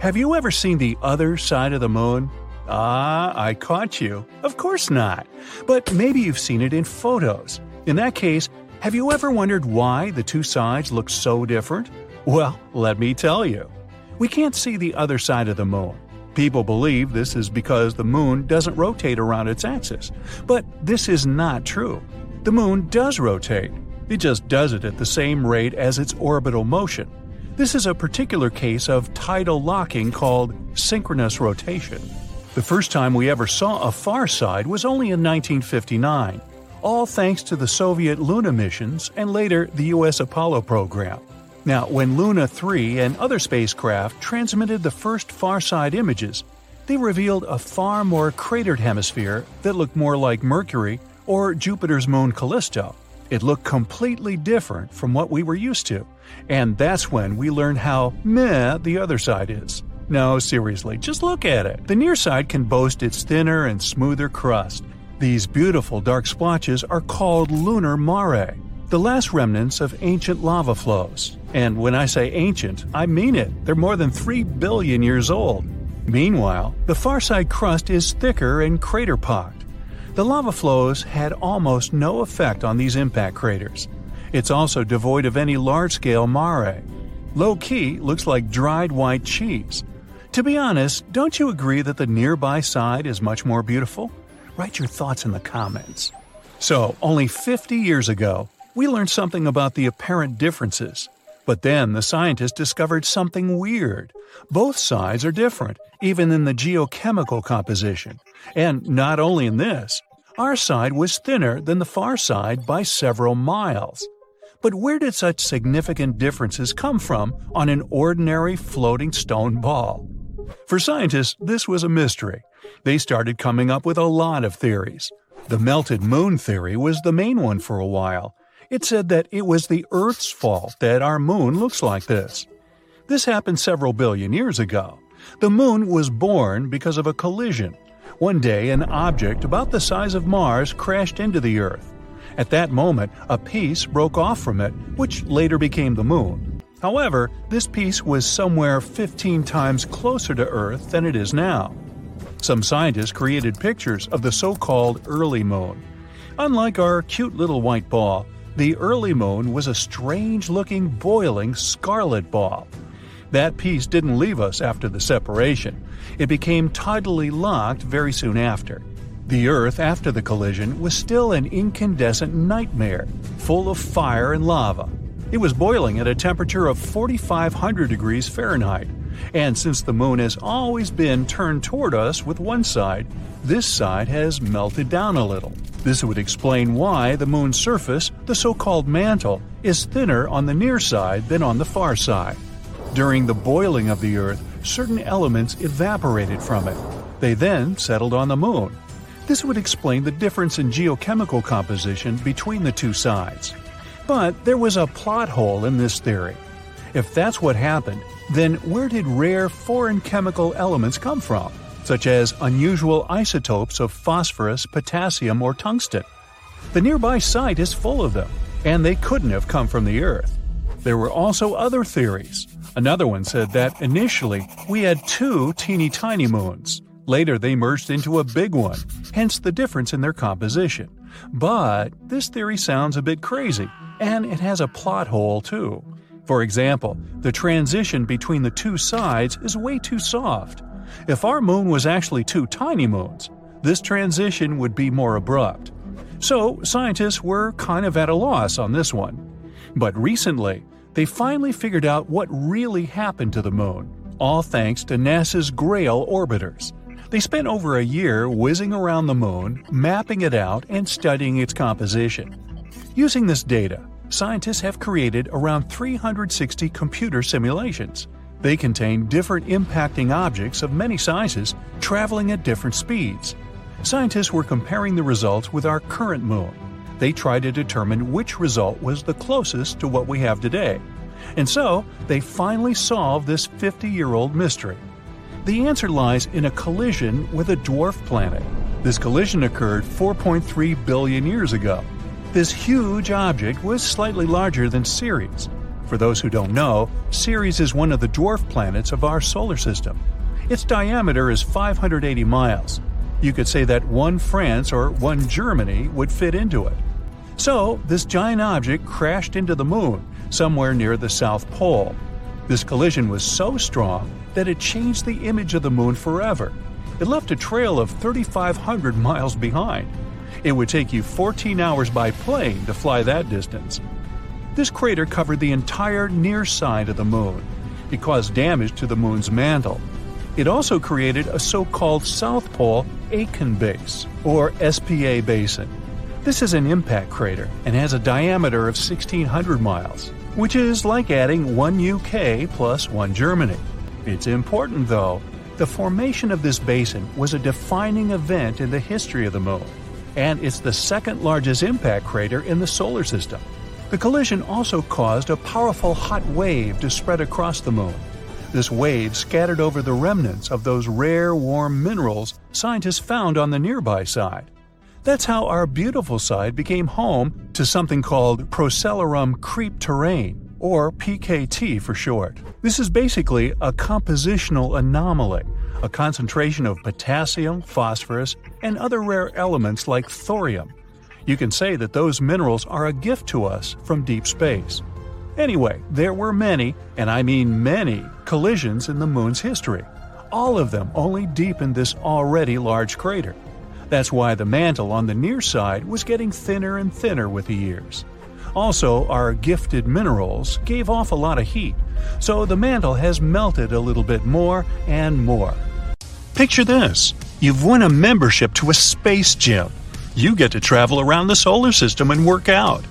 Have you ever seen the other side of the moon? Ah, I caught you. Of course not. But maybe you've seen it in photos. In that case, have you ever wondered why the two sides look so different? Well, let me tell you. We can't see the other side of the moon. People believe this is because the moon doesn't rotate around its axis. But this is not true. The moon does rotate. It just does it at the same rate as its orbital motion. This is a particular case of tidal locking called synchronous rotation. The first time we ever saw a far side was only in 1959, all thanks to the Soviet Luna missions and later the U.S. Apollo program. Now, when Luna 3 and other spacecraft transmitted the first far-side images, they revealed a far more cratered hemisphere that looked more like Mercury or Jupiter's moon Callisto. It looked completely different from what we were used to, and that's when we learned how meh the other side is. No, seriously, just look at it. The near side can boast its thinner and smoother crust. These beautiful dark splotches are called lunar mare, the last remnants of ancient lava flows. And when I say ancient, I mean it. They're more than 3 billion years old. Meanwhile, the far side crust is thicker and crater-pocked. The lava flows had almost no effect on these impact craters. It's also devoid of any large-scale mare. Low-key looks like dried white cheese. To be honest, don't you agree that the nearby side is much more beautiful? Write your thoughts in the comments. So, only 50 years ago, we learned something about the apparent differences. But then the scientists discovered something weird. Both sides are different, even in the geochemical composition. And not only in this, our side was thinner than the far side by several miles. But where did such significant differences come from on an ordinary floating stone ball? For scientists, this was a mystery. They started coming up with a lot of theories. The melted moon theory was the main one for a while. It said that it was the Earth's fault that our moon looks like this. This happened several billion years ago. The moon was born because of a collision. One day, an object about the size of Mars crashed into the Earth. At that moment, a piece broke off from it, which later became the moon. However, this piece was somewhere 15 times closer to Earth than it is now. Some scientists created pictures of the so-called early moon. Unlike our cute little white ball, the early moon was a strange-looking, boiling, scarlet ball. That piece didn't leave us after the separation. It became tidally locked very soon after. The Earth, after the collision, was still an incandescent nightmare, full of fire and lava. It was boiling at a temperature of 4,500 degrees Fahrenheit. And since the moon has always been turned toward us with one side, this side has melted down a little. This would explain why the moon's surface, the so-called mantle, is thinner on the near side than on the far side. During the boiling of the Earth, certain elements evaporated from it. They then settled on the moon. This would explain the difference in geochemical composition between the two sides. But there was a plot hole in this theory. If that's what happened, then where did rare foreign chemical elements come from, such as unusual isotopes of phosphorus, potassium, or tungsten? The nearby site is full of them, and they couldn't have come from the Earth. There were also other theories. Another one said that initially we had 2 teeny tiny moons. Later they merged into a big one, hence the difference in their composition. But this theory sounds a bit crazy, and it has a plot hole too. For example, the transition between the two sides is way too soft. If our moon was actually 2 tiny moons, this transition would be more abrupt. So scientists were kind of at a loss on this one. But recently, they finally figured out what really happened to the moon, all thanks to NASA's GRAIL orbiters. They spent over a year whizzing around the moon, mapping it out, and studying its composition. Using this data, scientists have created around 360 computer simulations. They contain different impacting objects of many sizes, traveling at different speeds. Scientists were comparing the results with our current moon. They tried to determine which result was the closest to what we have today. And so, they finally solved this 50-year-old mystery. The answer lies in a collision with a dwarf planet. This collision occurred 4.3 billion years ago. This huge object was slightly larger than Ceres. For those who don't know, Ceres is one of the dwarf planets of our solar system. Its diameter is 580 miles. You could say that one France or one Germany would fit into it. So, this giant object crashed into the moon, somewhere near the South Pole. This collision was so strong that it changed the image of the moon forever. It left a trail of 3,500 miles behind. It would take you 14 hours by plane to fly that distance. This crater covered the entire near side of the moon. It caused damage to the moon's mantle. It also created a so-called South Pole Aitken Basin, or SPA Basin. This is an impact crater and has a diameter of 1,600 miles, which is like adding one UK plus one Germany. It's important, though. The formation of this basin was a defining event in the history of the moon, and it's the second largest impact crater in the solar system. The collision also caused a powerful hot wave to spread across the moon. This wave scattered over the remnants of those rare warm minerals scientists found on the nearby side. That's how our beautiful side became home to something called Procellarum KREEP Terrain, or PKT for short. This is basically a compositional anomaly, a concentration of potassium, phosphorus, and other rare elements like thorium. You can say that those minerals are a gift to us from deep space. Anyway, there were many, and I mean many, collisions in the moon's history. All of them only deepened this already large crater. That's why the mantle on the near side was getting thinner and thinner with the years. Also, our gifted minerals gave off a lot of heat, so the mantle has melted a little bit more and more. Picture this. You've won a membership to a space gym. You get to travel around the solar system and work out.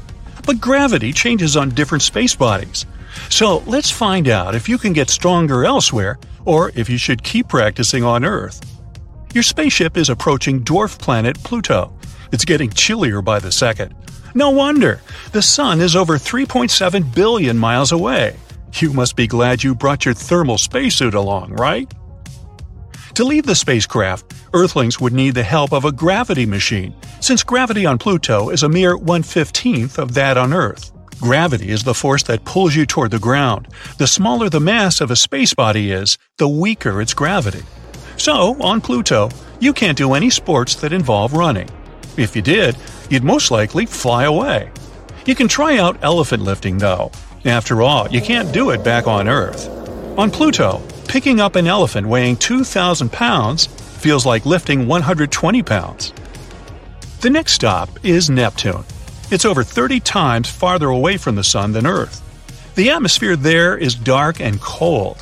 But gravity changes on different space bodies. So let's find out if you can get stronger elsewhere or if you should keep practicing on Earth. Your spaceship is approaching dwarf planet Pluto. It's getting chillier by the second. No wonder! The Sun is over 3.7 billion miles away. You must be glad you brought your thermal spacesuit along, right? To leave the spacecraft, Earthlings would need the help of a gravity machine, since gravity on Pluto is a mere 1/15 of that on Earth. Gravity is the force that pulls you toward the ground. The smaller the mass of a space body is, the weaker its gravity. So, on Pluto, you can't do any sports that involve running. If you did, you'd most likely fly away. You can try out elephant lifting, though. After all, you can't do it back on Earth. On Pluto, picking up an elephant weighing 2,000 pounds feels like lifting 120 pounds. The next stop is Neptune. It's over 30 times farther away from the Sun than Earth. The atmosphere there is dark and cold.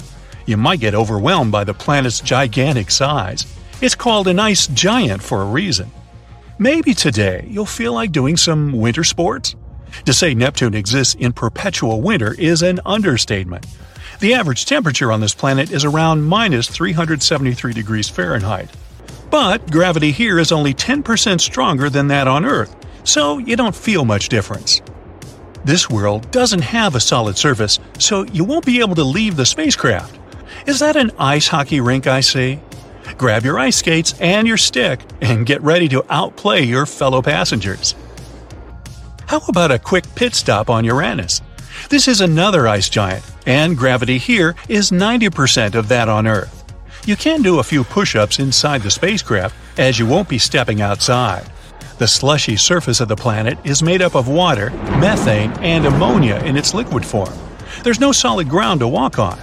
You might get overwhelmed by the planet's gigantic size. It's called an ice giant for a reason. Maybe today you'll feel like doing some winter sports? To say Neptune exists in perpetual winter is an understatement. The average temperature on this planet is around minus 373 degrees Fahrenheit. But gravity here is only 10% stronger than that on Earth, so you don't feel much difference. This world doesn't have a solid surface, so you won't be able to leave the spacecraft. Is that an ice hockey rink I see? Grab your ice skates and your stick and get ready to outplay your fellow passengers. How about a quick pit stop on Uranus? This is another ice giant, and gravity here is 90% of that on Earth. You can do a few push-ups inside the spacecraft, as you won't be stepping outside. The slushy surface of the planet is made up of water, methane, and ammonia in its liquid form. There's no solid ground to walk on.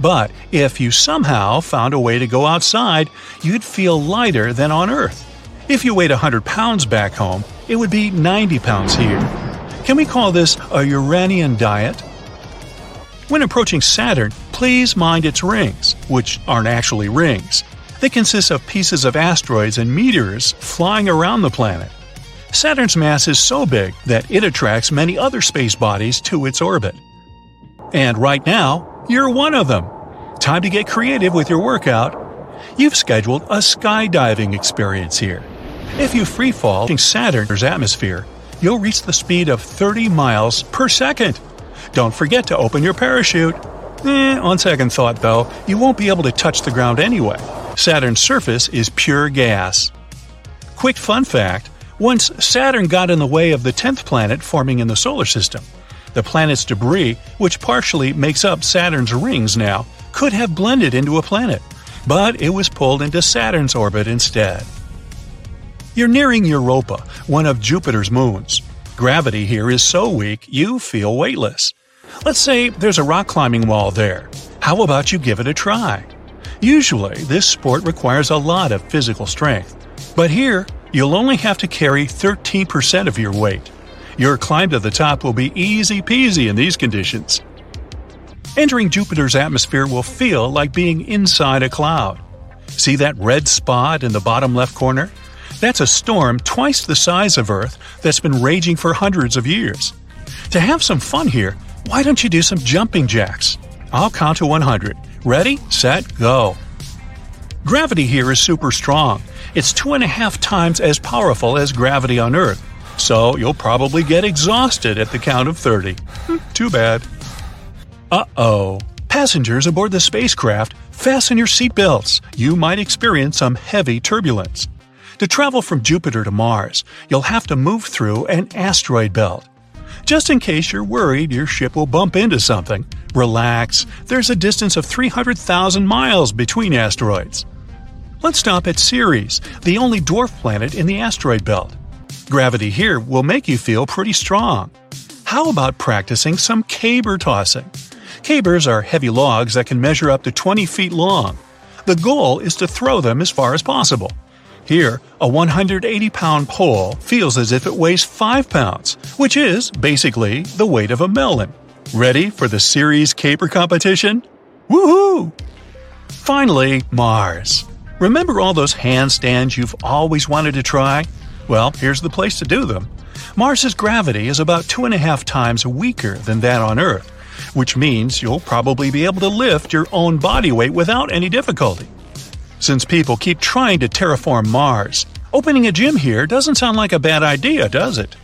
But if you somehow found a way to go outside, you'd feel lighter than on Earth. If you weighed 100 pounds back home, it would be 90 pounds here. Can we call this a Uranian diet? When approaching Saturn, please mind its rings, which aren't actually rings. They consist of pieces of asteroids and meteors flying around the planet. Saturn's mass is so big that it attracts many other space bodies to its orbit. And right now, you're one of them. Time to get creative with your workout. You've scheduled a skydiving experience here. If you freefall in Saturn's atmosphere, you'll reach the speed of 30 miles per second. Don't forget to open your parachute. On second thought, though, you won't be able to touch the ground anyway. Saturn's surface is pure gas. Quick fun fact: once Saturn got in the way of the 10th planet forming in the solar system. The planet's debris, which partially makes up Saturn's rings now, could have blended into a planet, but it was pulled into Saturn's orbit instead. You're nearing Europa, one of Jupiter's moons. Gravity here is so weak you feel weightless. Let's say there's a rock climbing wall there. How about you give it a try? Usually, this sport requires a lot of physical strength, but here, you'll only have to carry 13% of your weight. Your climb to the top will be easy peasy in these conditions. Entering Jupiter's atmosphere will feel like being inside a cloud. See that red spot in the bottom left corner? That's a storm twice the size of Earth that's been raging for hundreds of years. To have some fun here, why don't you do some jumping jacks? I'll count to 100. Ready, set, go. Gravity here is super strong. It's 2.5 times as powerful as gravity on Earth, so you'll probably get exhausted at the count of 30. Too bad. Uh-oh. Passengers aboard the spacecraft, fasten your seatbelts. You might experience some heavy turbulence. To travel from Jupiter to Mars, you'll have to move through an asteroid belt. Just in case you're worried your ship will bump into something, relax. There's a distance of 300,000 miles between asteroids. Let's stop at Ceres, the only dwarf planet in the asteroid belt. Gravity here will make you feel pretty strong. How about practicing some caber tossing? Cabers are heavy logs that can measure up to 20 feet long. The goal is to throw them as far as possible. Here, a 180-pound pole feels as if it weighs 5 pounds, which is, basically, the weight of a melon. Ready for the Ceres caper competition? Woohoo! Finally, Mars. Remember all those handstands you've always wanted to try? Well, here's the place to do them. Mars's gravity is about 2.5 times weaker than that on Earth, which means you'll probably be able to lift your own body weight without any difficulty. Since people keep trying to terraform Mars, opening a gym here doesn't sound like a bad idea, does it?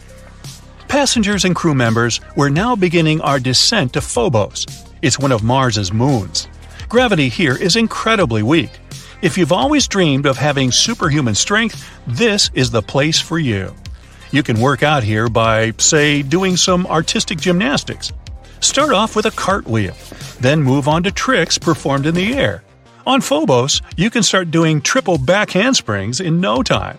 Passengers and crew members, we're now beginning our descent to Phobos. It's one of Mars's moons. Gravity here is incredibly weak. If you've always dreamed of having superhuman strength, this is the place for you. You can work out here by, say, doing some artistic gymnastics. Start off with a cartwheel, then move on to tricks performed in the air. On Phobos, you can start doing triple back handsprings in no time.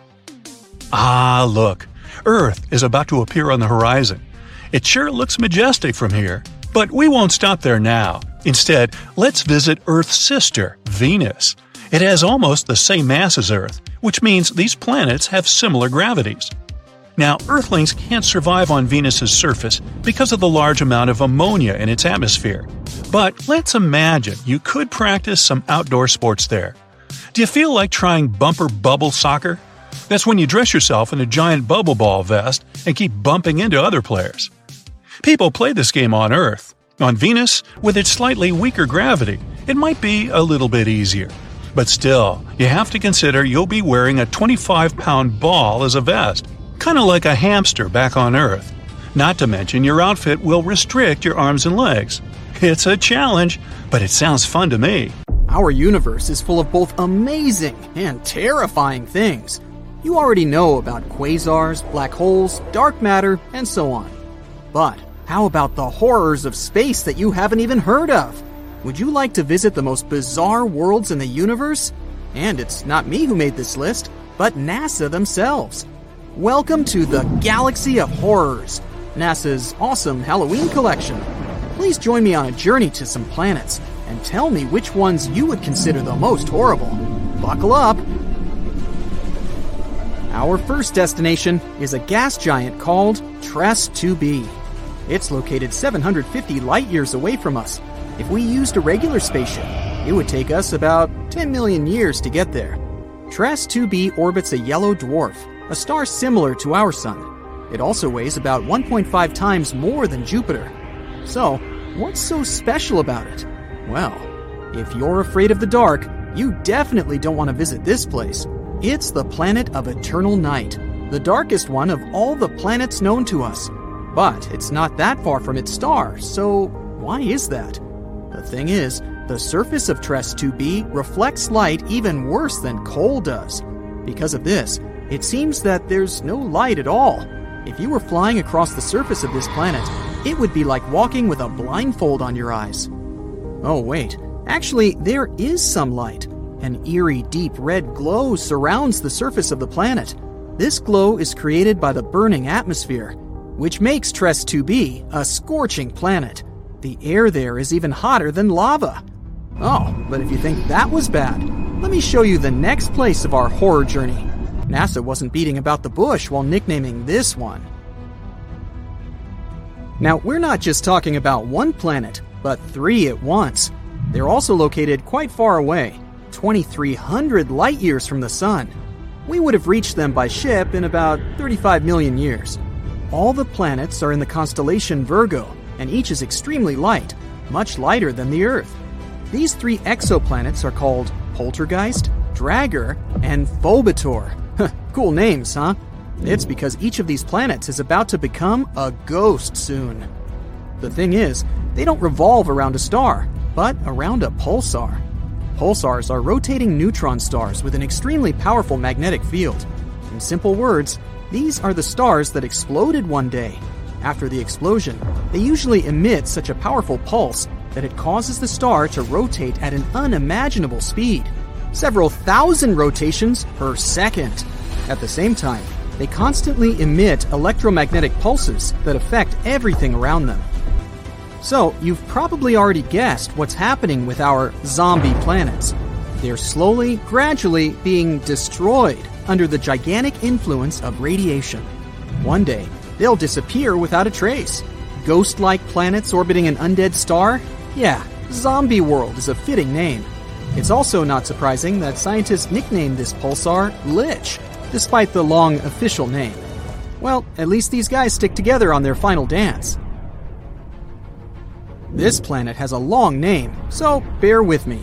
Ah, look. Earth is about to appear on the horizon. It sure looks majestic from here, but we won't stop there now. Instead, let's visit Earth's sister, Venus. It has almost the same mass as Earth, which means these planets have similar gravities. Now, Earthlings can't survive on Venus's surface because of the large amount of ammonia in its atmosphere. But let's imagine you could practice some outdoor sports there. Do you feel like trying bumper bubble soccer? That's when you dress yourself in a giant bubble ball vest and keep bumping into other players. People play this game on Earth. On Venus, with its slightly weaker gravity, it might be a little bit easier. But still, you have to consider you'll be wearing a 25-pound ball as a vest, kind of like a hamster back on Earth. Not to mention your outfit will restrict your arms and legs. It's a challenge, but it sounds fun to me. Our universe is full of both amazing and terrifying things. You already know about quasars, black holes, dark matter, and so on. But how about the horrors of space that you haven't even heard of? Would you like to visit the most bizarre worlds in the universe? And it's not me who made this list, but NASA themselves. Welcome to the Galaxy of Horrors, NASA's awesome Halloween collection. Please join me on a journey to some planets and tell me which ones you would consider the most horrible. Buckle up! Our first destination is a gas giant called TrES-2b. It's located 750 light-years away from us. If we used a regular spaceship, it would take us about 10 million years to get there. TrES-2b orbits a yellow dwarf, a star similar to our Sun. It also weighs about 1.5 times more than Jupiter. So, what's so special about it? Well, if you're afraid of the dark, you definitely don't want to visit this place. It's the planet of eternal night, the darkest one of all the planets known to us. But it's not that far from its star, so why is that? The thing is, the surface of TrES-2b reflects light even worse than coal does. Because of this, it seems that there's no light at all. If you were flying across the surface of this planet, It would be like walking with a blindfold on your eyes. Oh wait, actually there is some light. An eerie deep red glow surrounds the surface of the planet. This glow is created by the burning atmosphere, which makes TrES-2b a scorching planet. The air there is even hotter than lava. Oh, but if you think that was bad, let me show you the next place of our horror journey. NASA wasn't beating about the bush while nicknaming this one. Now, we're not just talking about one planet, but three at once. They're also located quite far away, 2,300 light-years from the Sun. We would have reached them by ship in about 35 million years. All the planets are in the constellation Virgo, and each is extremely light, much lighter than the Earth. These three exoplanets are called Poltergeist, Dragger, and Phobitor. Cool names, huh? It's because each of these planets is about to become a ghost soon. The thing is, they don't revolve around a star, but around a pulsar. Pulsars are rotating neutron stars with an extremely powerful magnetic field. In simple words, these are the stars that exploded one day. After the explosion, they usually emit such a powerful pulse that it causes the star to rotate at an unimaginable speed, several thousand rotations per second. At the same time, they constantly emit electromagnetic pulses that affect everything around them. So, you've probably already guessed what's happening with our zombie planets. They're slowly, gradually being destroyed under the gigantic influence of radiation. One day, they'll disappear without a trace. Ghost-like planets orbiting an undead star? Yeah, Zombie World is a fitting name. It's also not surprising that scientists nicknamed this pulsar Lich, despite the long official name. Well, at least these guys stick together on their final dance. This planet has a long name, so bear with me.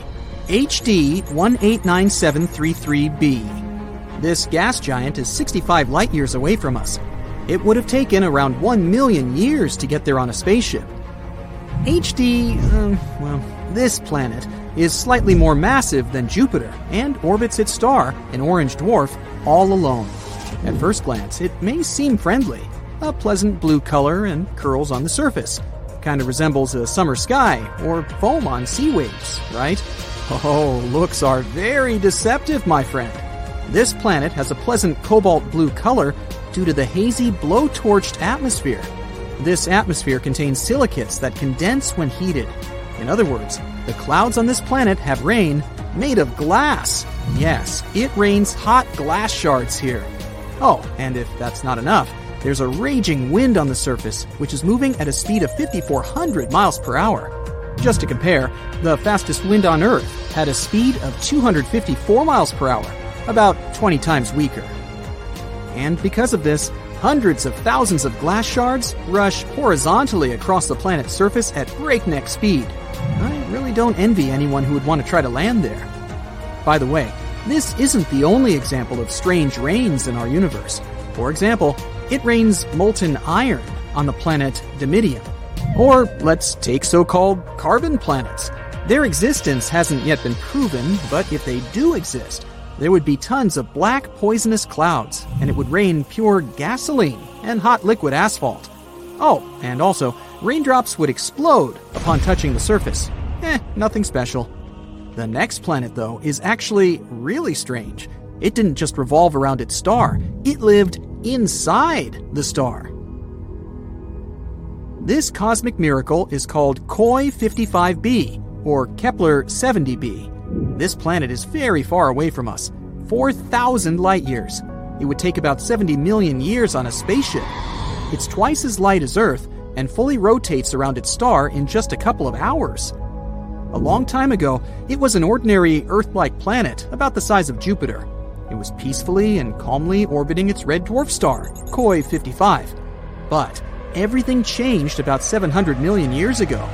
HD 189733 b. This gas giant is 65 light-years away from us. It would have taken around 1 million years to get there on a spaceship. This planet is slightly more massive than Jupiter and orbits its star, an orange dwarf, all alone. At first glance, it may seem friendly, a pleasant blue color and curls on the surface. Kind of resembles a summer sky or foam on sea waves, right? Oh, looks are very deceptive, my friend. This planet has a pleasant cobalt blue color due to the hazy blowtorched atmosphere. This atmosphere contains silicates that condense when heated. In other words, the clouds on this planet have rain made of glass. Yes, it rains hot glass shards here. Oh, and if that's not enough, there's a raging wind on the surface, which is moving at a speed of 5,400 miles per hour. Just to compare, the fastest wind on Earth had a speed of 254 miles per hour, about 20 times weaker. And because of this, hundreds of thousands of glass shards rush horizontally across the planet's surface at breakneck speed. I really don't envy anyone who would want to try to land there. By the way, this isn't the only example of strange rains in our universe. For example, it rains molten iron on the planet Dimidium. Or let's take so-called carbon planets. Their existence hasn't yet been proven, but if they do exist, there would be tons of black, poisonous clouds, and it would rain pure gasoline and hot liquid asphalt. Oh, and also, raindrops would explode upon touching the surface. Nothing special. The next planet, though, is actually really strange. It didn't just revolve around its star, it lived inside the star. This cosmic miracle is called KOI 55b, or Kepler 70b. This planet is very far away from us, 4,000 light-years. It would take about 70 million years on a spaceship. It's twice as light as Earth and fully rotates around its star in just a couple of hours. A long time ago, it was an ordinary Earth-like planet about the size of Jupiter. It was peacefully and calmly orbiting its red dwarf star, KOI 55. But everything changed about 700 million years ago.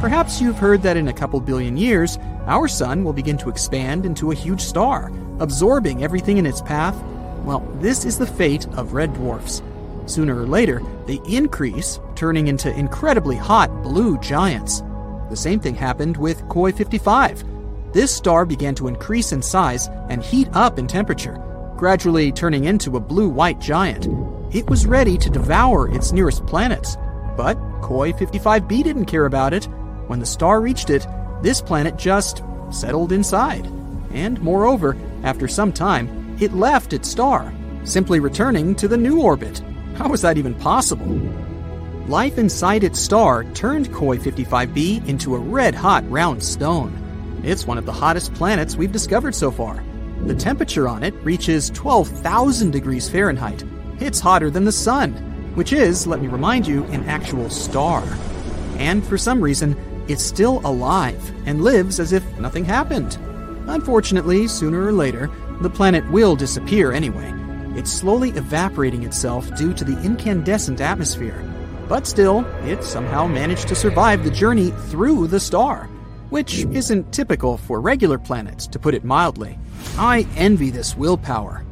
Perhaps you've heard that in a couple billion years, our sun will begin to expand into a huge star, absorbing everything in its path. Well, this is the fate of red dwarfs. Sooner or later, they increase, turning into incredibly hot blue giants. The same thing happened with KOI 55. This star began to increase in size and heat up in temperature, gradually turning into a blue-white giant. It was ready to devour its nearest planets, but KOI 55b didn't care about it. When the star reached it, this planet just settled inside. And moreover, after some time, it left its star, simply returning to the new orbit. How was that even possible? Life inside its star turned KOI 55b into a red-hot round stone. It's one of the hottest planets we've discovered so far. The temperature on it reaches 12,000 degrees Fahrenheit. It's hotter than the sun, which is, let me remind you, an actual star. And for some reason, it's still alive and lives as if nothing happened. Unfortunately, sooner or later, the planet will disappear anyway. It's slowly evaporating itself due to the incandescent atmosphere. But still, it somehow managed to survive the journey through the star, which isn't typical for regular planets, to put it mildly. I envy this willpower.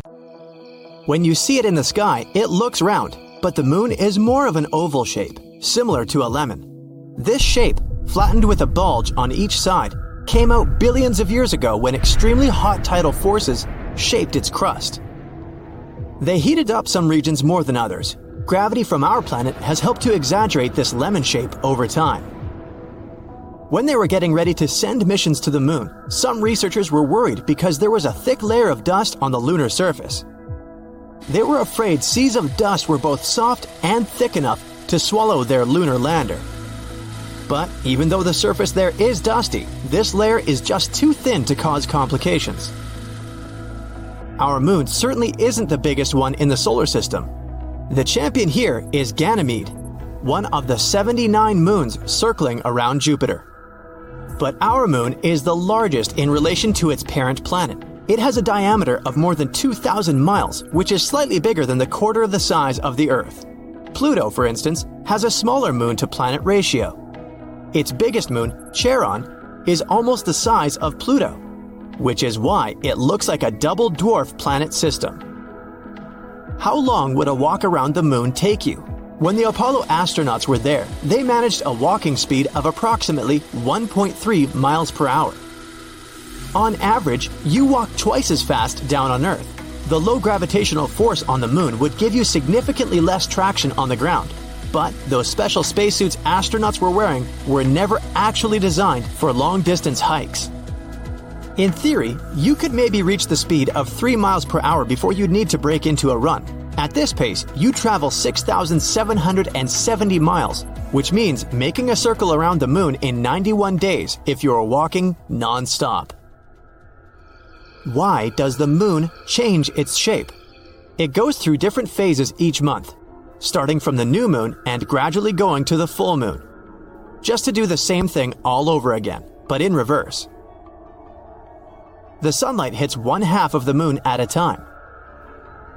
When you see it in the sky, it looks round, but the moon is more of an oval shape, similar to a lemon. This shape, flattened with a bulge on each side, came out billions of years ago when extremely hot tidal forces shaped its crust. They heated up some regions more than others. Gravity from our planet has helped to exaggerate this lemon shape over time. When they were getting ready to send missions to the moon, some researchers were worried because there was a thick layer of dust on the lunar surface. They were afraid seas of dust were both soft and thick enough to swallow their lunar lander. But even though the surface there is dusty, this layer is just too thin to cause complications. Our moon certainly isn't the biggest one in the solar system. The champion here is Ganymede, one of the 79 moons circling around Jupiter. But our moon is the largest in relation to its parent planet. It has a diameter of more than 2,000 miles, which is slightly bigger than the quarter of the size of the Earth. Pluto, for instance, has a smaller moon-to-planet ratio. Its biggest moon, Charon, is almost the size of Pluto, which is why it looks like a double dwarf planet system. How long would a walk around the moon take you? When the Apollo astronauts were there, they managed a walking speed of approximately 1.3 miles per hour. On average, you walk twice as fast down on Earth. The low gravitational force on the moon would give you significantly less traction on the ground. But those special spacesuits astronauts were wearing were never actually designed for long-distance hikes. In theory, you could maybe reach the speed of 3 miles per hour before you'd need to break into a run. At this pace, you travel 6,770 miles, which means making a circle around the moon in 91 days if you're walking non-stop. Why does the moon change its shape? It goes through different phases each month, starting from the new moon and gradually going to the full moon, just to do the same thing all over again, but in reverse. The sunlight hits one half of the moon at a time.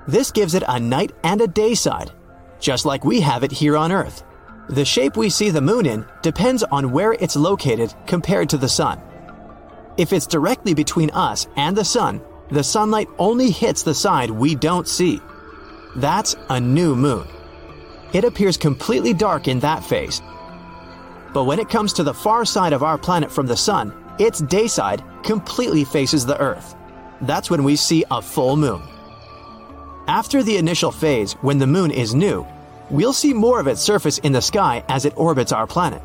This gives it a night and a day side, just like we have it here on Earth. The shape we see the moon in depends on where it's located compared to the sun. If it's directly between us and the sun, the sunlight only hits the side we don't see. That's a new moon. It appears completely dark in that phase. But when it comes to the far side of our planet from the sun, its day side completely faces the Earth. That's when we see a full moon. After the initial phase, when the moon is new, we'll see more of its surface in the sky as it orbits our planet.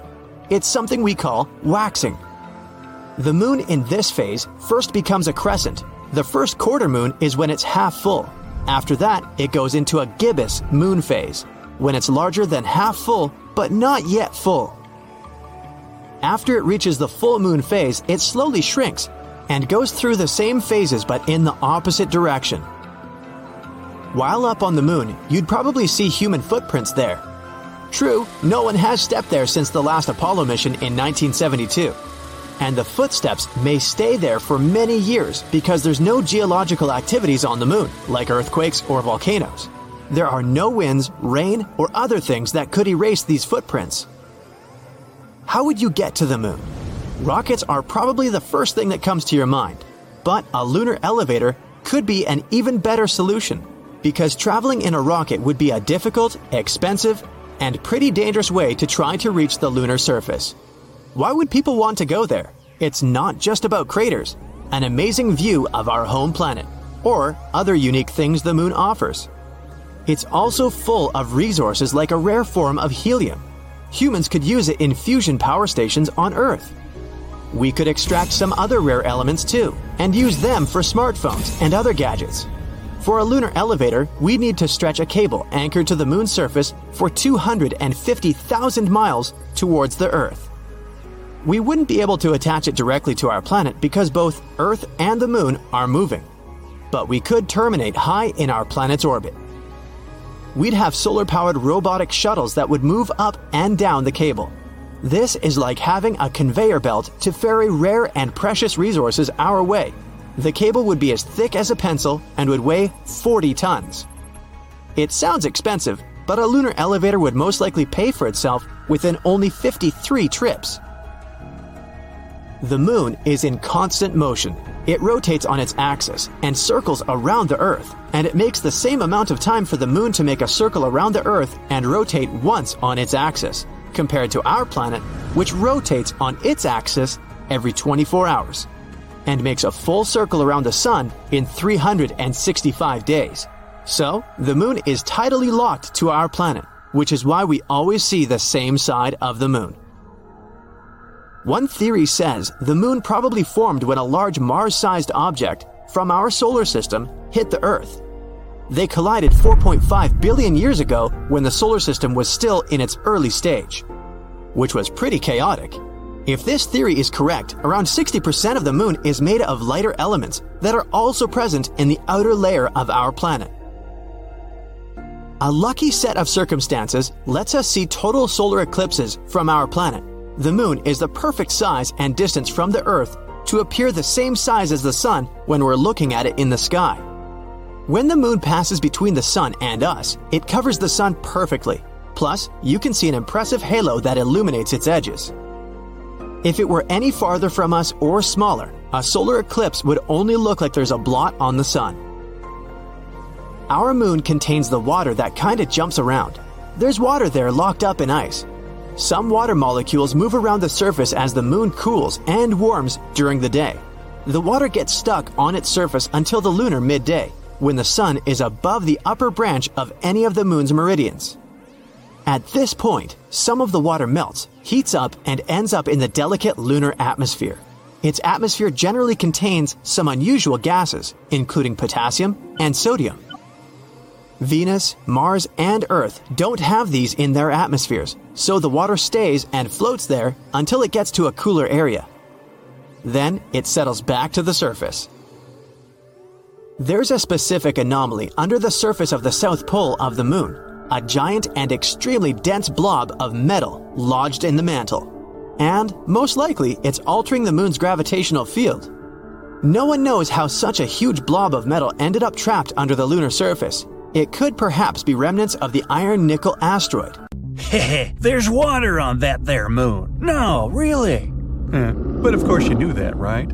It's something we call waxing. The moon in this phase first becomes a crescent. The first quarter moon is when it's half full. After that, it goes into a gibbous moon phase, when it's larger than half full, but not yet full. After it reaches the full moon phase, it slowly shrinks and goes through the same phases but in the opposite direction. While up on the moon, you'd probably see human footprints there. True, no one has stepped there since the last Apollo mission in 1972. And the footsteps may stay there for many years because there's no geological activities on the moon, like earthquakes or volcanoes. There are no winds, rain, or other things that could erase these footprints. How would you get to the moon? Rockets are probably the first thing that comes to your mind, but a lunar elevator could be an even better solution, because traveling in a rocket would be a difficult, expensive, and pretty dangerous way to try to reach the lunar surface. Why would people want to go there? It's not just about craters, an amazing view of our home planet, or other unique things the moon offers. It's also full of resources like a rare form of helium, humans could use it in fusion power stations on Earth. We could extract some other rare elements too, and use them for smartphones and other gadgets. For a lunar elevator, we need to stretch a cable anchored to the moon's surface for 250,000 miles towards the Earth. We wouldn't be able to attach it directly to our planet because both Earth and the moon are moving. But we could terminate high in our planet's orbit. We'd have solar-powered robotic shuttles that would move up and down the cable. This is like having a conveyor belt to ferry rare and precious resources our way. The cable would be as thick as a pencil and would weigh 40 tons. It sounds expensive, but a lunar elevator would most likely pay for itself within only 53 trips. The moon is in constant motion. It rotates on its axis and circles around the Earth, and it makes the same amount of time for the moon to make a circle around the Earth and rotate once on its axis, compared to our planet, which rotates on its axis every 24 hours and makes a full circle around the sun in 365 days. So, the moon is tidally locked to our planet, which is why we always see the same side of the moon. One theory says the moon probably formed when a large Mars-sized object from our solar system hit the Earth. They collided 4.5 billion years ago when the solar system was still in its early stage, which was pretty chaotic. If this theory is correct, around 60% of the moon is made of lighter elements that are also present in the outer layer of our planet. A lucky set of circumstances lets us see total solar eclipses from our planet. The moon is the perfect size and distance from the Earth to appear the same size as the sun when we're looking at it in the sky. When the moon passes between the sun and us, it covers the sun perfectly. Plus, you can see an impressive halo that illuminates its edges. If it were any farther from us or smaller, a solar eclipse would only look like there's a blot on the sun. Our moon contains the water that kinda jumps around. There's water there locked up in ice. Some water molecules move around the surface as the moon cools and warms during the day. The water gets stuck on its surface until the lunar midday, when the sun is above the upper branch of any of the moon's meridians. At this point, some of the water melts, heats up, and ends up in the delicate lunar atmosphere. Its atmosphere generally contains some unusual gases, including potassium and sodium. Venus, Mars, and Earth don't have these in their atmospheres, so the water stays and floats there until it gets to a cooler area. Then it settles back to the surface. There's a specific anomaly under the surface of the South Pole of the Moon, a giant and extremely dense blob of metal lodged in the mantle. And, most likely, it's altering the Moon's gravitational field. No one knows how such a huge blob of metal ended up trapped under the lunar surface. It could perhaps be remnants of the iron-nickel asteroid. Hehe, there's water on that there moon. No, really. But of course you knew that, right?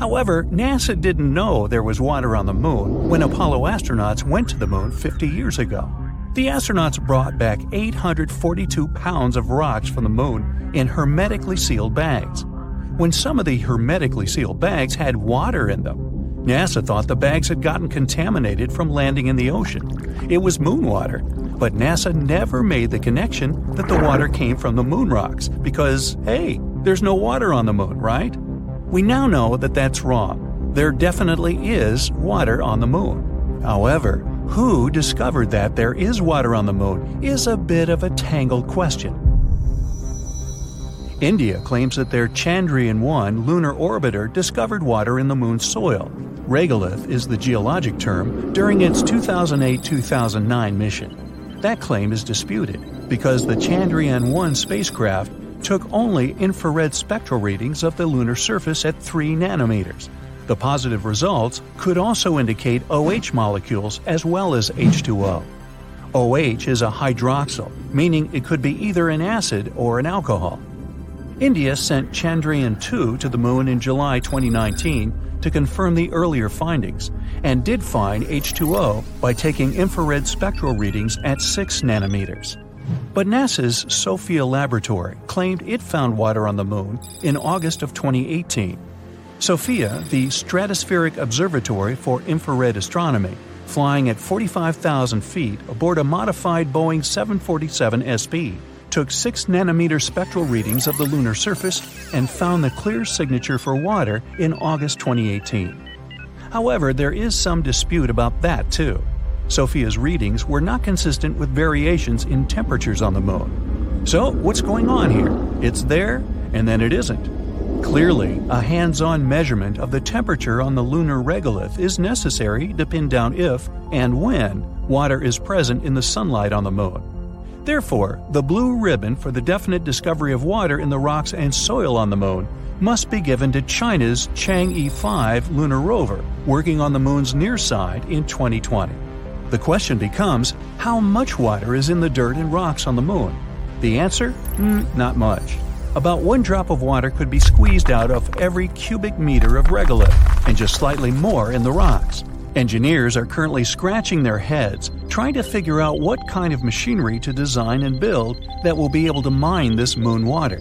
However, NASA didn't know there was water on the moon when Apollo astronauts went to the moon 50 years ago. The astronauts brought back 842 pounds of rocks from the moon in hermetically sealed bags. When some of the hermetically sealed bags had water in them, NASA thought the bags had gotten contaminated from landing in the ocean. It was moon water, but NASA never made the connection that the water came from the moon rocks because, hey, there's no water on the moon, right? We now know that that's wrong. There definitely is water on the moon. However, who discovered that there is water on the moon is a bit of a tangled question. India claims that their Chandrayaan-1 lunar orbiter discovered water in the moon's soil. Regolith is the geologic term during its 2008-2009 mission. That claim is disputed because the Chandrayaan-1 spacecraft took only infrared spectral readings of the lunar surface at 3 nanometers. The positive results could also indicate OH molecules as well as H2O. OH is a hydroxyl, meaning it could be either an acid or an alcohol. India sent Chandrayaan-2 to the moon in July 2019 to confirm the earlier findings, and did find H2O by taking infrared spectral readings at 6 nanometers. But NASA's SOFIA laboratory claimed it found water on the moon in August of 2018. SOFIA, the Stratospheric Observatory for Infrared Astronomy, flying at 45,000 feet aboard a modified Boeing 747 SP, took 6-nanometer spectral readings of the lunar surface and found the clear signature for water in August 2018. However, there is some dispute about that too. SOFIA's readings were not consistent with variations in temperatures on the moon. So, what's going on here? It's there, and then it isn't. Clearly, a hands-on measurement of the temperature on the lunar regolith is necessary to pin down if, and when, water is present in the sunlight on the moon. Therefore, the blue ribbon for the definite discovery of water in the rocks and soil on the moon must be given to China's Chang'e 5 lunar rover, working on the moon's near side in 2020. The question becomes, how much water is in the dirt and rocks on the moon? The answer? Not much. About 1 drop of water could be squeezed out of every cubic meter of regolith, and just slightly more in the rocks. Engineers are currently scratching their heads, trying to figure out what kind of machinery to design and build that will be able to mine this moon water.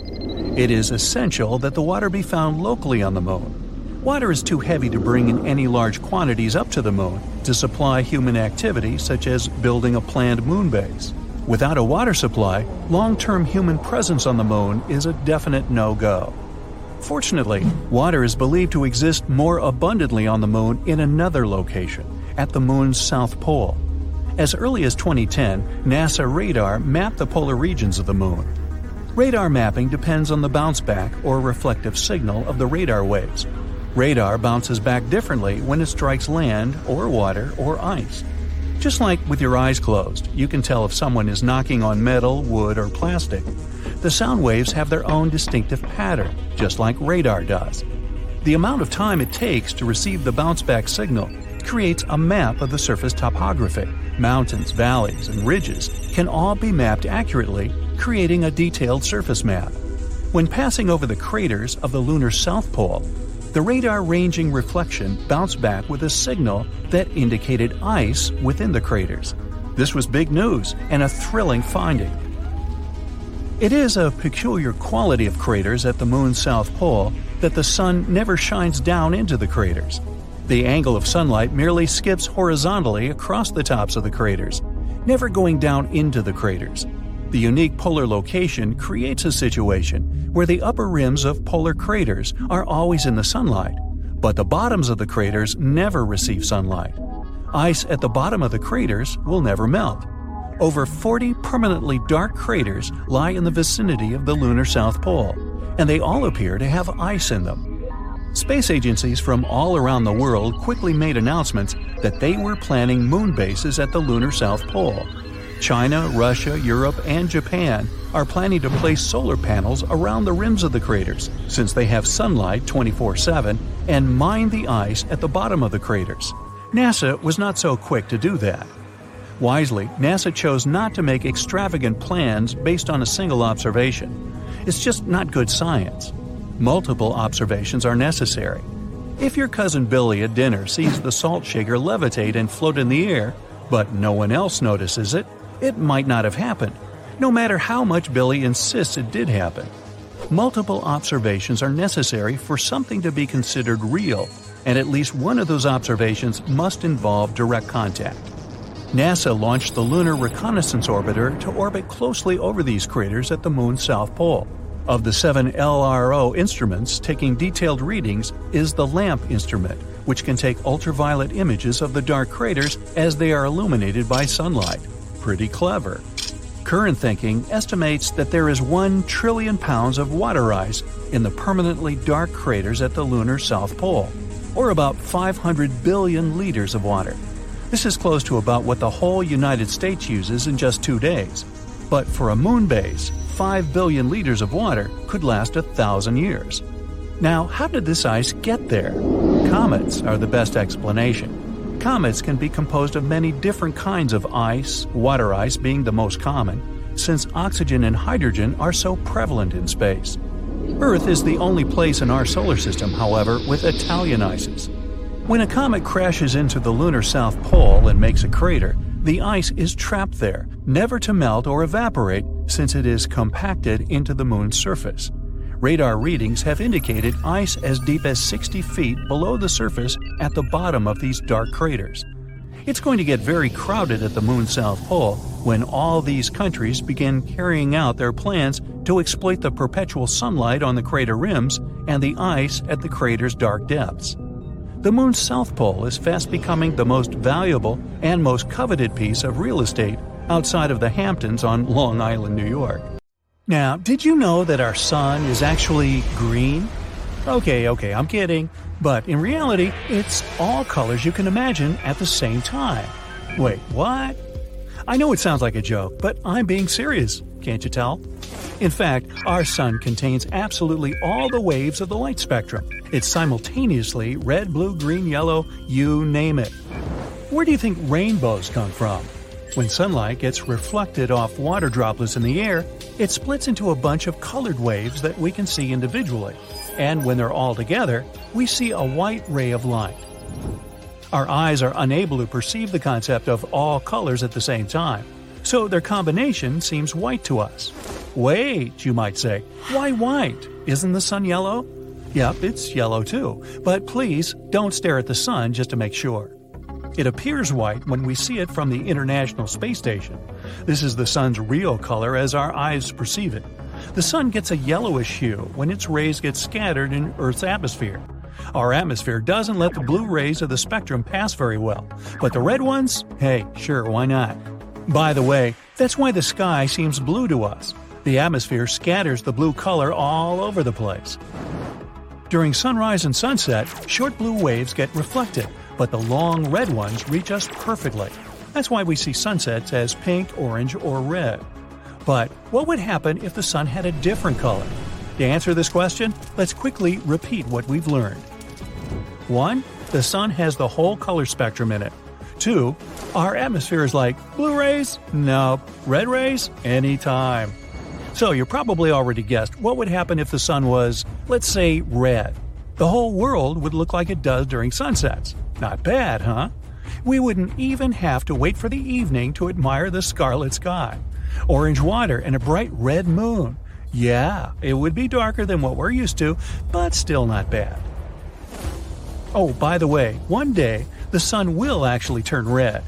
It is essential that the water be found locally on the moon. Water is too heavy to bring in any large quantities up to the moon to supply human activity such as building a planned moon base. Without a water supply, long-term human presence on the moon is a definite no-go. Fortunately, water is believed to exist more abundantly on the moon in another location, at the moon's south pole. As early as 2010, NASA radar mapped the polar regions of the moon. Radar mapping depends on the bounce back or reflective signal of the radar waves. Radar bounces back differently when it strikes land or water or ice. Just like with your eyes closed, you can tell if someone is knocking on metal, wood, or plastic. The sound waves have their own distinctive pattern, just like radar does. The amount of time it takes to receive the bounce-back signal creates a map of the surface topography. Mountains, valleys, and ridges can all be mapped accurately, creating a detailed surface map. When passing over the craters of the lunar south pole, the radar ranging reflection bounced back with a signal that indicated ice within the craters. This was big news and a thrilling finding. It is a peculiar quality of craters at the moon's south pole that the sun never shines down into the craters. The angle of sunlight merely skips horizontally across the tops of the craters, never going down into the craters. The unique polar location creates a situation where the upper rims of polar craters are always in the sunlight, but the bottoms of the craters never receive sunlight. Ice at the bottom of the craters will never melt. Over 40 permanently dark craters lie in the vicinity of the lunar south pole, and they all appear to have ice in them. Space agencies from all around the world quickly made announcements that they were planning moon bases at the lunar south pole. China, Russia, Europe, and Japan are planning to place solar panels around the rims of the craters, since they have sunlight 24/7 and mine the ice at the bottom of the craters. NASA was not so quick to do that. Wisely, NASA chose not to make extravagant plans based on a single observation. It's just not good science. Multiple observations are necessary. If your cousin Billy at dinner sees the salt shaker levitate and float in the air, but no one else notices it, it might not have happened, no matter how much Billy insists it did happen. Multiple observations are necessary for something to be considered real, and at least one of those observations must involve direct contact. NASA launched the Lunar Reconnaissance Orbiter to orbit closely over these craters at the moon's south pole. Of the 7 LRO instruments taking detailed readings is the LAMP instrument, which can take ultraviolet images of the dark craters as they are illuminated by sunlight. Pretty clever. Current thinking estimates that there is 1 trillion pounds of water ice in the permanently dark craters at the lunar south pole, or about 500 billion liters of water. This is close to about what the whole United States uses in just 2 days. But for a moon base, 5 billion liters of water could last 1,000 years. Now, how did this ice get there? Comets are the best explanation. Comets can be composed of many different kinds of ice, water ice being the most common, since oxygen and hydrogen are so prevalent in space. Earth is the only place in our solar system, however, with Italian ices. When a comet crashes into the lunar south pole and makes a crater, the ice is trapped there, never to melt or evaporate since it is compacted into the moon's surface. Radar readings have indicated ice as deep as 60 feet below the surface at the bottom of these dark craters. it's going to get very crowded at the Moon's South Pole when all these countries begin carrying out their plans to exploit the perpetual sunlight on the crater rims and the ice at the crater's dark depths. The Moon's South Pole is fast becoming the most valuable and most coveted piece of real estate outside of the Hamptons on Long Island, New York. Now, did you know that our Sun is actually green? Okay, I'm kidding. But in reality, it's all colors you can imagine at the same time. Wait, what? I know it sounds like a joke, but I'm being serious. Can't you tell? In fact, our Sun contains absolutely all the waves of the light spectrum. It's simultaneously red, blue, green, yellow, you name it. Where do you think rainbows come from? When sunlight gets reflected off water droplets in the air, it splits into a bunch of colored waves that we can see individually. And when they're all together, we see a white ray of light. Our eyes are unable to perceive the concept of all colors at the same time, so their combination seems white to us. Wait, you might say, why white? Isn't the sun yellow? Yep, it's yellow too, but please don't stare at the sun just to make sure. It appears white when we see it from the International Space Station. This is the sun's real color as our eyes perceive it. The sun gets a yellowish hue when its rays get scattered in Earth's atmosphere. Our atmosphere doesn't let the blue rays of the spectrum pass very well, but the red ones? Hey, sure, why not? By the way, that's why the sky seems blue to us. The atmosphere scatters the blue color all over the place. During sunrise and sunset, short blue waves get reflected, but the long red ones reach us perfectly. That's why we see sunsets as pink, orange, or red. But what would happen if the sun had a different color? To answer this question, let's quickly repeat what we've learned. 1. The sun has the whole color spectrum in it. 2. Our atmosphere is like, blue rays? Nope. Red rays? Anytime. So you probably already guessed what would happen if the sun was, let's say, red. The whole world would look like it does during sunsets. Not bad, huh? We wouldn't even have to wait for the evening to admire the scarlet sky. Orange water and a bright red moon. Yeah, it would be darker than what we're used to, but still not bad. Oh, by the way, one day, the sun will actually turn red.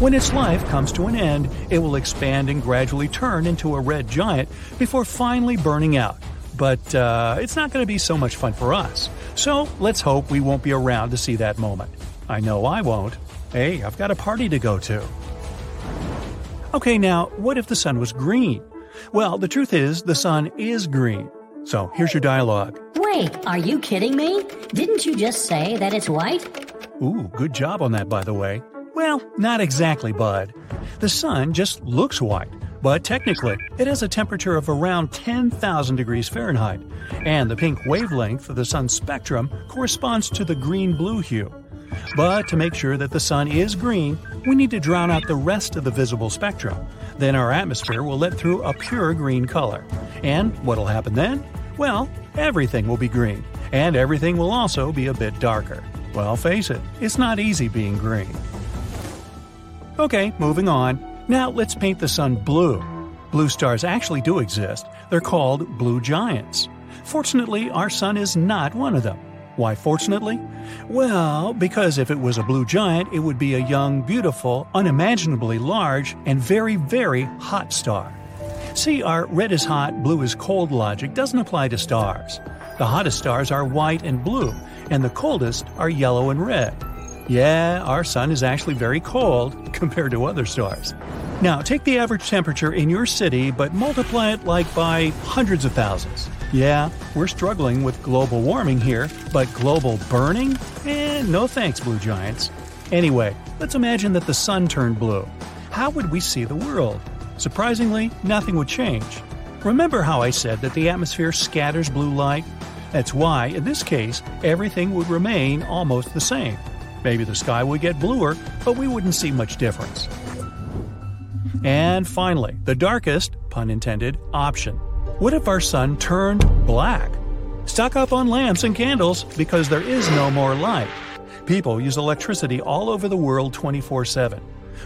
When its life comes to an end, it will expand and gradually turn into a red giant before finally burning out. But it's not going to be so much fun for us. So let's hope we won't be around to see that moment. I know I won't. Hey, I've got a party to go to. Okay, now, what if the sun was green? Well, the truth is, the sun is green. So, here's your dialogue. Wait, are you kidding me? Didn't you just say that it's white? Ooh, good job on that, by the way. Well, not exactly, bud. The sun just looks white, but technically, it has a temperature of around 10,000 degrees Fahrenheit, and the pink wavelength of the sun's spectrum corresponds to the green-blue hue. But to make sure that the sun is green, we need to drown out the rest of the visible spectrum. Then our atmosphere will let through a pure green color. And what'll happen then? Well, everything will be green. And everything will also be a bit darker. Well, face it, it's not easy being green. Okay, moving on. Now let's paint the sun blue. Blue stars actually do exist. They're called blue giants. Fortunately, our sun is not one of them. Why fortunately? Well, because if it was a blue giant, it would be a young, beautiful, unimaginably large, and very, very hot star. See, our red is hot, blue is cold logic doesn't apply to stars. The hottest stars are white and blue, and the coldest are yellow and red. Yeah, our sun is actually very cold compared to other stars. Now, take the average temperature in your city, but multiply it like by hundreds of thousands. Yeah, we're struggling with global warming here, but global burning? No thanks, blue giants. Anyway, let's imagine that the sun turned blue. How would we see the world? Surprisingly, nothing would change. Remember how I said that the atmosphere scatters blue light? That's why, in this case, everything would remain almost the same. Maybe the sky would get bluer, but we wouldn't see much difference. And finally, the darkest, pun intended, option. What if our sun turned black? Stock up on lamps and candles because there is no more light. People use electricity all over the world 24/7.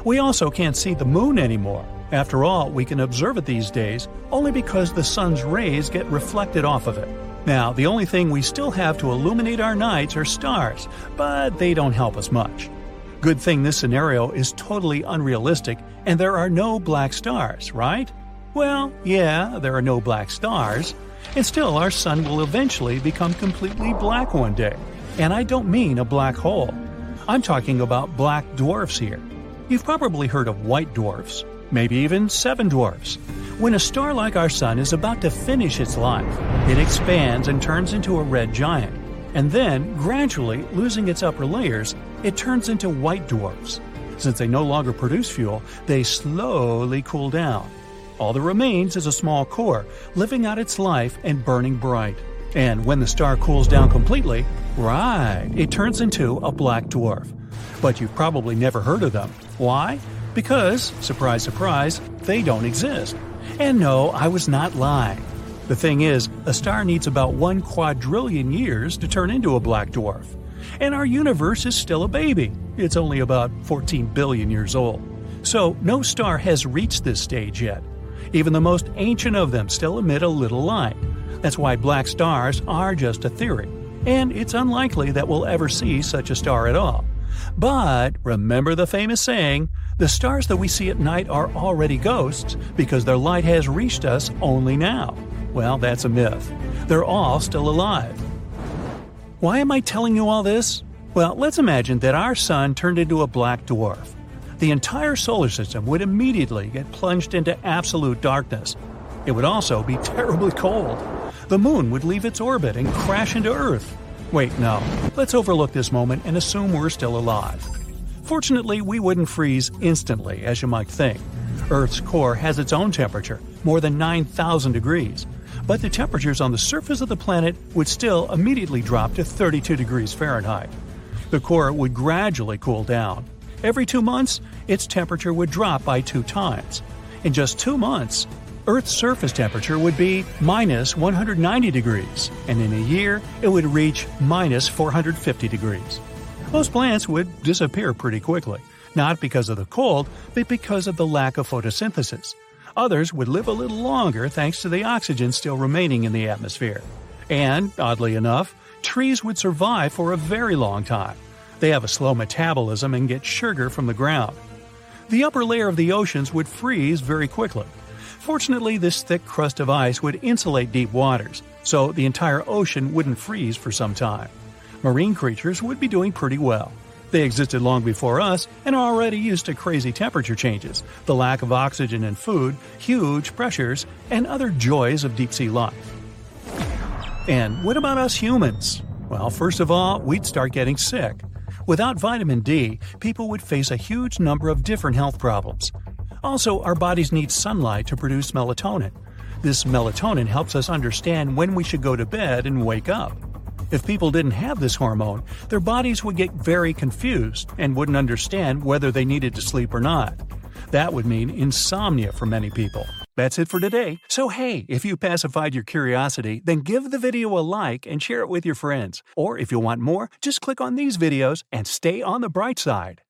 We also can't see the moon anymore. After all, we can observe it these days only because the sun's rays get reflected off of it. Now, the only thing we still have to illuminate our nights are stars, but they don't help us much. Good thing this scenario is totally unrealistic and there are no black stars, right? Well, yeah, there are no black stars. And still, our sun will eventually become completely black one day. And I don't mean a black hole. I'm talking about black dwarfs here. You've probably heard of white dwarfs, maybe even seven dwarfs. When a star like our sun is about to finish its life, it expands and turns into a red giant. And then, gradually losing its upper layers, it turns into white dwarfs. Since they no longer produce fuel, they slowly cool down. All that remains is a small core, living out its life and burning bright. And when the star cools down completely, right, it turns into a black dwarf. But you've probably never heard of them. Why? Because, surprise, surprise, they don't exist. And no, I was not lying. The thing is, a star needs about 1 quadrillion years to turn into a black dwarf. And our universe is still a baby. It's only about 14 billion years old. So no star has reached this stage yet. Even the most ancient of them still emit a little light. That's why black stars are just a theory, and it's unlikely that we'll ever see such a star at all. But remember the famous saying, the stars that we see at night are already ghosts because their light has reached us only now. Well, that's a myth. They're all still alive. Why am I telling you all this? Well, let's imagine that our sun turned into a black dwarf. The entire solar system would immediately get plunged into absolute darkness. It would also be terribly cold. The moon would leave its orbit and crash into Earth. Wait, no. Let's overlook this moment and assume we're still alive. Fortunately, we wouldn't freeze instantly, as you might think. Earth's core has its own temperature, more than 9,000 degrees. But the temperatures on the surface of the planet would still immediately drop to 32 degrees Fahrenheit. The core would gradually cool down. Every 2 months, its temperature would drop by 2 times. In just 2 months, Earth's surface temperature would be minus 190 degrees, and in a year, it would reach minus 450 degrees. Most plants would disappear pretty quickly, not because of the cold, but because of the lack of photosynthesis. Others would live a little longer thanks to the oxygen still remaining in the atmosphere. And, oddly enough, trees would survive for a very long time. They have a slow metabolism and get sugar from the ground. The upper layer of the oceans would freeze very quickly. Fortunately, this thick crust of ice would insulate deep waters, so the entire ocean wouldn't freeze for some time. Marine creatures would be doing pretty well. They existed long before us and are already used to crazy temperature changes, the lack of oxygen and food, huge pressures, and other joys of deep-sea life. And what about us humans? Well, first of all, we'd start getting sick. Without vitamin D, people would face a huge number of different health problems. Also, our bodies need sunlight to produce melatonin. This melatonin helps us understand when we should go to bed and wake up. If people didn't have this hormone, their bodies would get very confused and wouldn't understand whether they needed to sleep or not. That would mean insomnia for many people. That's it for today. So hey, if you pacified your curiosity, then give the video a like and share it with your friends. Or if you want more, just click on these videos and stay on the bright side.